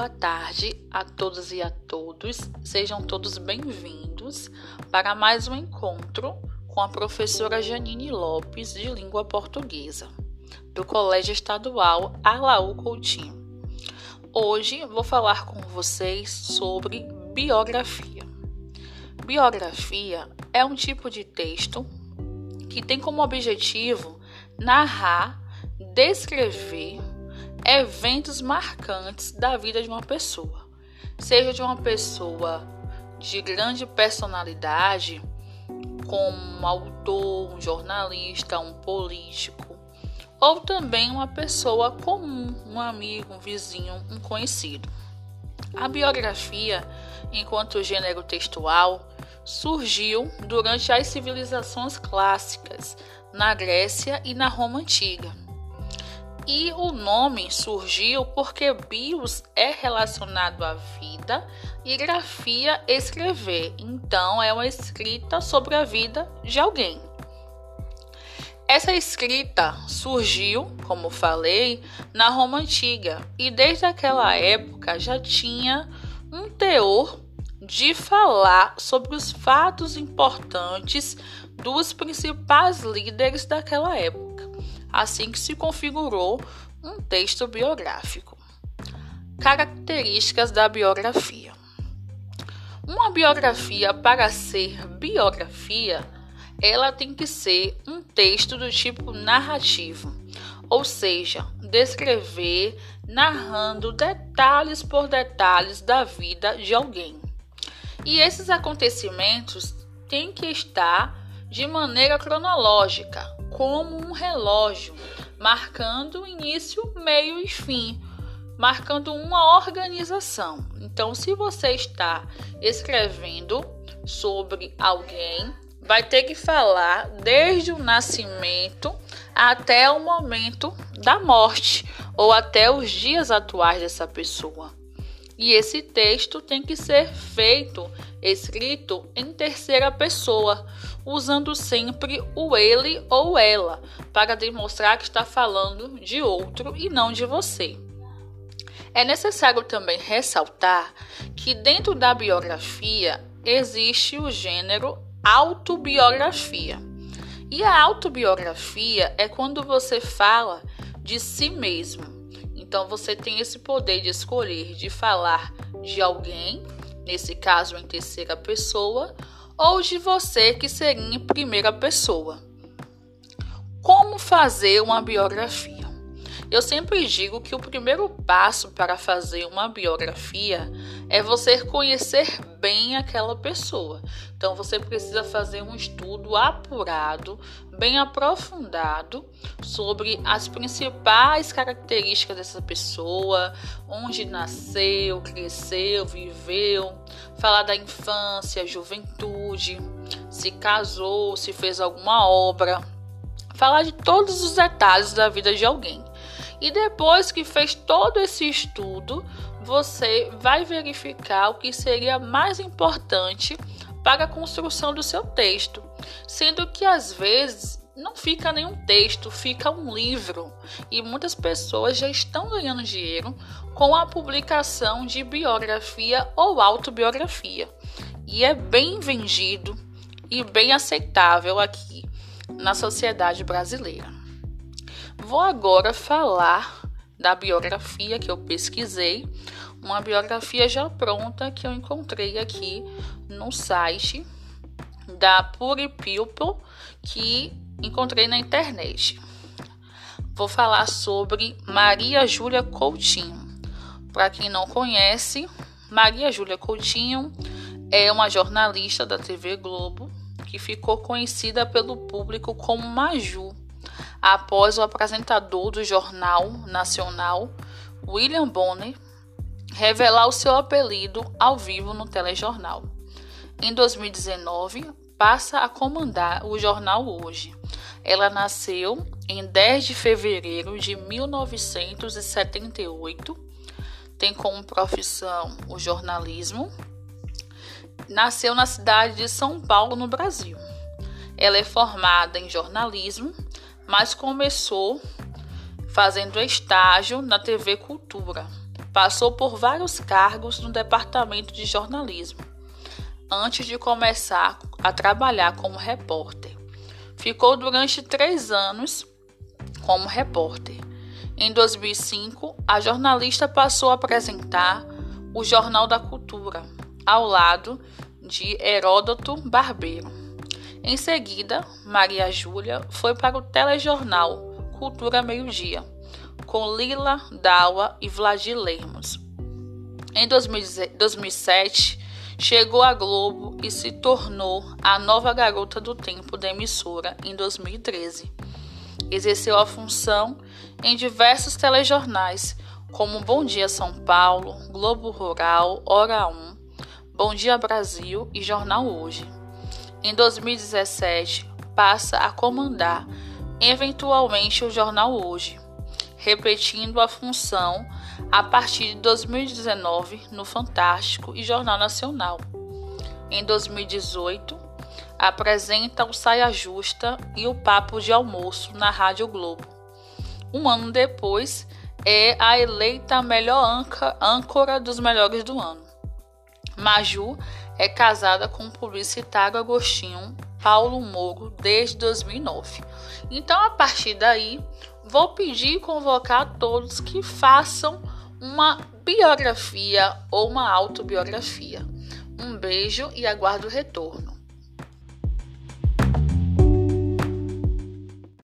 Boa tarde a todas e a todos, sejam todos bem-vindos para mais um encontro com a professora Janine Lopes, de língua portuguesa, do Colégio Estadual Arlaú Coutinho. Hoje vou falar com vocês sobre biografia. Biografia é um tipo de texto que tem como objetivo narrar, descrever eventos marcantes da vida de uma pessoa, seja de uma pessoa de grande personalidade, como um autor, um jornalista, um político, ou também uma pessoa comum, um amigo, um vizinho, um conhecido. A biografia, enquanto gênero textual, surgiu durante as civilizações clássicas, na Grécia e na Roma Antiga. E o nome surgiu porque bios é relacionado à vida e grafia escrever, então é uma escrita sobre a vida de alguém. Essa escrita surgiu, como falei, na Roma Antiga e desde aquela época já tinha um teor de falar sobre os fatos importantes dos principais líderes daquela época. Assim que se configurou um texto biográfico. Características da biografia. Uma biografia, para ser biografia, ela tem que ser um texto do tipo narrativo, ou seja, descrever, narrando detalhes por detalhes da vida de alguém. E esses acontecimentos têm que estar de maneira cronológica, como um relógio, marcando início, meio e fim, marcando uma organização. Então, se você está escrevendo sobre alguém, vai ter que falar desde o nascimento até o momento da morte, ou até os dias atuais dessa pessoa. E esse texto tem que ser feito, escrito em terceira pessoa, usando sempre o ele ou ela, para demonstrar que está falando de outro e não de você. É necessário também ressaltar que dentro da biografia existe o gênero autobiografia. E a autobiografia é quando você fala de si mesmo. Então, você tem esse poder de escolher de falar de alguém, nesse caso em terceira pessoa, ou de você, que seria em primeira pessoa. Como fazer uma biografia? Eu sempre digo que o primeiro passo para fazer uma biografia é você conhecer bem aquela pessoa. Então, você precisa fazer um estudo apurado, bem aprofundado, sobre as principais características dessa pessoa, onde nasceu, cresceu, viveu, falar da infância, juventude, se casou, se fez alguma obra, falar de todos os detalhes da vida de alguém. E depois que fez todo esse estudo, você vai verificar o que seria mais importante para a construção do seu texto, sendo que às vezes não fica nenhum texto, fica um livro. E muitas pessoas já estão ganhando dinheiro com a publicação de biografia ou autobiografia. E é bem vendido e bem aceitável aqui na sociedade brasileira. Vou agora falar da biografia que eu pesquisei, uma biografia já pronta que eu encontrei aqui no site da Pure People, que encontrei na internet. Vou falar sobre Maria Júlia Coutinho. Para quem não conhece, Maria Júlia Coutinho é uma jornalista da TV Globo que ficou conhecida pelo público como Maju, após o apresentador do Jornal Nacional, William Bonner, revelar o seu apelido ao vivo no telejornal. Em 2019, passa a comandar o Jornal Hoje. Ela nasceu em 10 de fevereiro de 1978, tem como profissão o jornalismo, nasceu na cidade de São Paulo, no Brasil. Ela é formada em jornalismo, mas começou fazendo estágio na TV Cultura, Passou por vários cargos no departamento de jornalismo, antes de começar a trabalhar como repórter. Ficou durante 3 anos como repórter. Em 2005, a jornalista passou a apresentar o Jornal da Cultura, ao lado de Heródoto Barbeiro. Em seguida, Maria Júlia foi para o telejornal Cultura Meio Dia, com Lila Dauer e Vladir Lemos. Em 2007, chegou à Globo e se tornou a nova garota do tempo da emissora em 2013. Exerceu a função em diversos telejornais, como Bom Dia São Paulo, Globo Rural, Hora 1, Bom Dia Brasil e Jornal Hoje. Em 2017, passa a comandar, eventualmente, o Jornal Hoje, repetindo a função a partir de 2019 no Fantástico e Jornal Nacional. Em 2018, apresenta o Saia Justa e o Papo de Almoço na Rádio Globo. Um ano depois, é a eleita a melhor âncora dos melhores do ano. Maju é casada com o publicitário Agostinho Paulo Moro desde 2009. Então, a partir daí, vou pedir e convocar a todos que façam uma biografia ou uma autobiografia. Um beijo e aguardo o retorno.